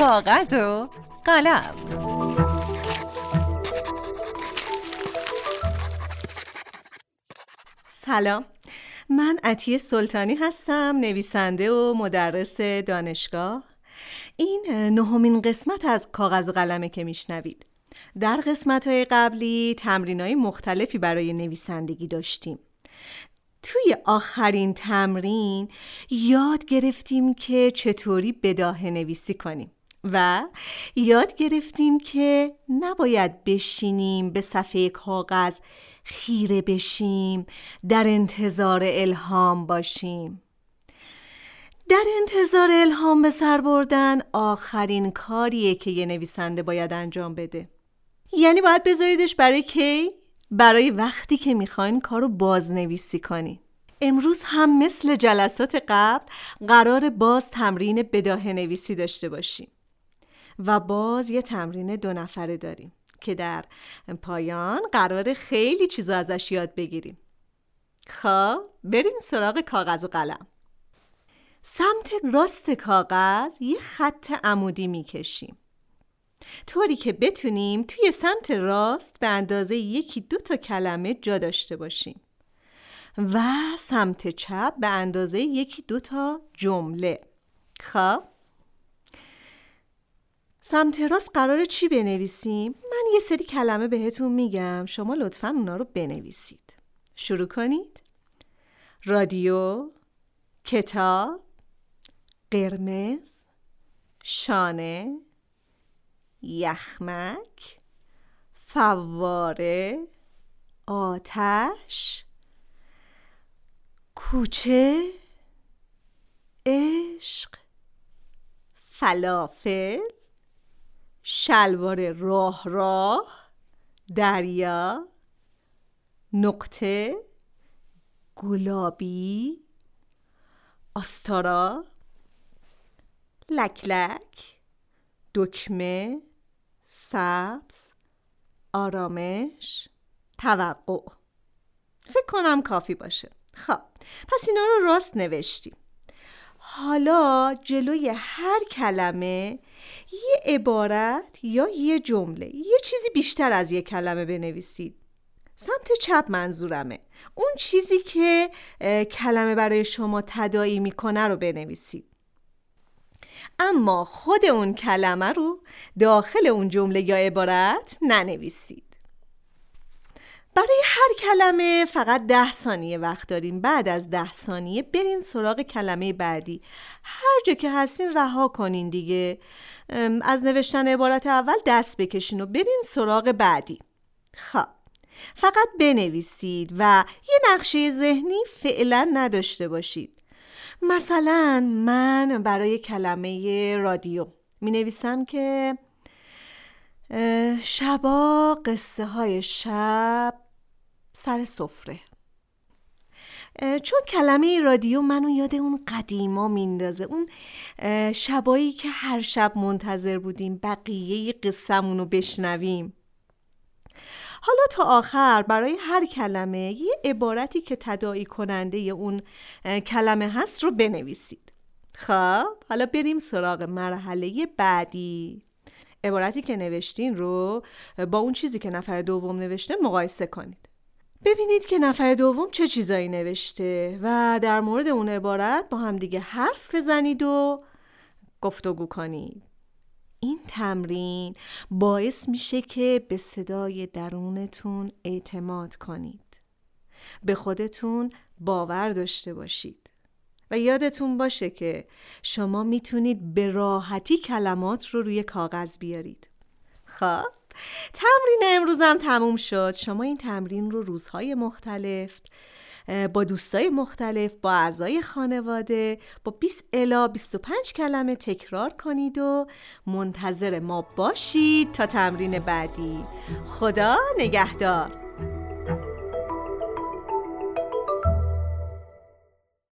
کاغذ و قلم. سلام، من عطیه سلطانی هستم، نویسنده و مدرس دانشگاه. این نهمین قسمت از کاغذ و قلمه که میشنوید. در قسمت‌های قبلی تمرین‌های مختلفی برای نویسندگی داشتیم. توی آخرین تمرین یاد گرفتیم که چطوری بداهه نویسی کنیم و یاد گرفتیم که نباید بشینیم به صفحه کاغذ خیره بشیم، در انتظار الهام باشیم. در انتظار الهام به سر بردن آخرین کاریه که یه نویسنده باید انجام بده. یعنی باید بذاریدش برای کی؟ برای وقتی که میخواین کارو بازنویسی کنی. امروز هم مثل جلسات قبل قرار باز تمرین بداهه نویسی داشته باشیم و باز یه تمرین 2 نفره داریم که در پایان قرار خیلی چیزا ازش یاد بگیریم. خب بریم سراغ کاغذ و قلم. سمت راست کاغذ یه خط عمودی میکشیم طوری که بتونیم توی سمت راست به اندازه 1-2 کلمه جا داشته باشیم و سمت چپ به اندازه 1-2 جمله. خب سمت راست قراره چی بنویسیم؟ من یه سری کلمه بهتون میگم، شما لطفاً اونا رو بنویسید. شروع کنید. رادیو، کتاب، قرمز، شانه، یخمک، فواره، آتش، کوچه، عشق، فلافل، شلوار راه، دریا، نقطه، گلابی، آستارا، لک لک، دکمه، سبز، آرامش، توقع. فکر کنم کافی باشه. خب پس اینا رو راست نوشتیم. حالا جلوی هر کلمه یه عبارت یا یه جمله، یه چیزی بیشتر از یه کلمه بنویسید. سمت چپ منظورمه، اون چیزی که کلمه برای شما تداعی میکنه رو بنویسید، اما خود اون کلمه رو داخل اون جمله یا عبارت ننویسید. برای هر کلمه فقط 10 ثانیه وقت داریم. بعد از 10 ثانیه برین سراغ کلمه بعدی. هر جا که هستین رها کنین دیگه، از نوشتن عبارت اول دست بکشین و برین سراغ بعدی. خب فقط بنویسید و یه نقشه ذهنی فعلا نداشته باشید. مثلا من برای کلمه رادیو می نویسم که شبا قصه های شب سر سفره، چون کلمه رادیو منو یاد اون قدیما میندازه، اون شبایی که هر شب منتظر بودیم بقیه قصه‌مون رو بشنویم. حالا تا آخر برای هر کلمه یه عبارتی که تداعی کننده اون کلمه هست رو بنویسید. خب حالا بریم سراغ مرحله بعدی. عبارتی که نوشتین رو با اون چیزی که نفر دوم نوشته مقایسه کنید. ببینید که نفر دوم چه چیزایی نوشته و در مورد اون عبارت با هم دیگه حرف بزنید و گفتگو کنید. این تمرین باعث میشه که به صدای درونتون اعتماد کنید، به خودتون باور داشته باشید و یادتون باشه که شما میتونید به راحتی کلمات رو روی کاغذ بیارید. خب تمرین امروزم تموم شد. شما این تمرین رو روزهای مختلف با دوستای مختلف، با اعضای خانواده، با 20 الی 25 کلمه تکرار کنید و منتظر ما باشید تا تمرین بعدی. خدا نگهدار.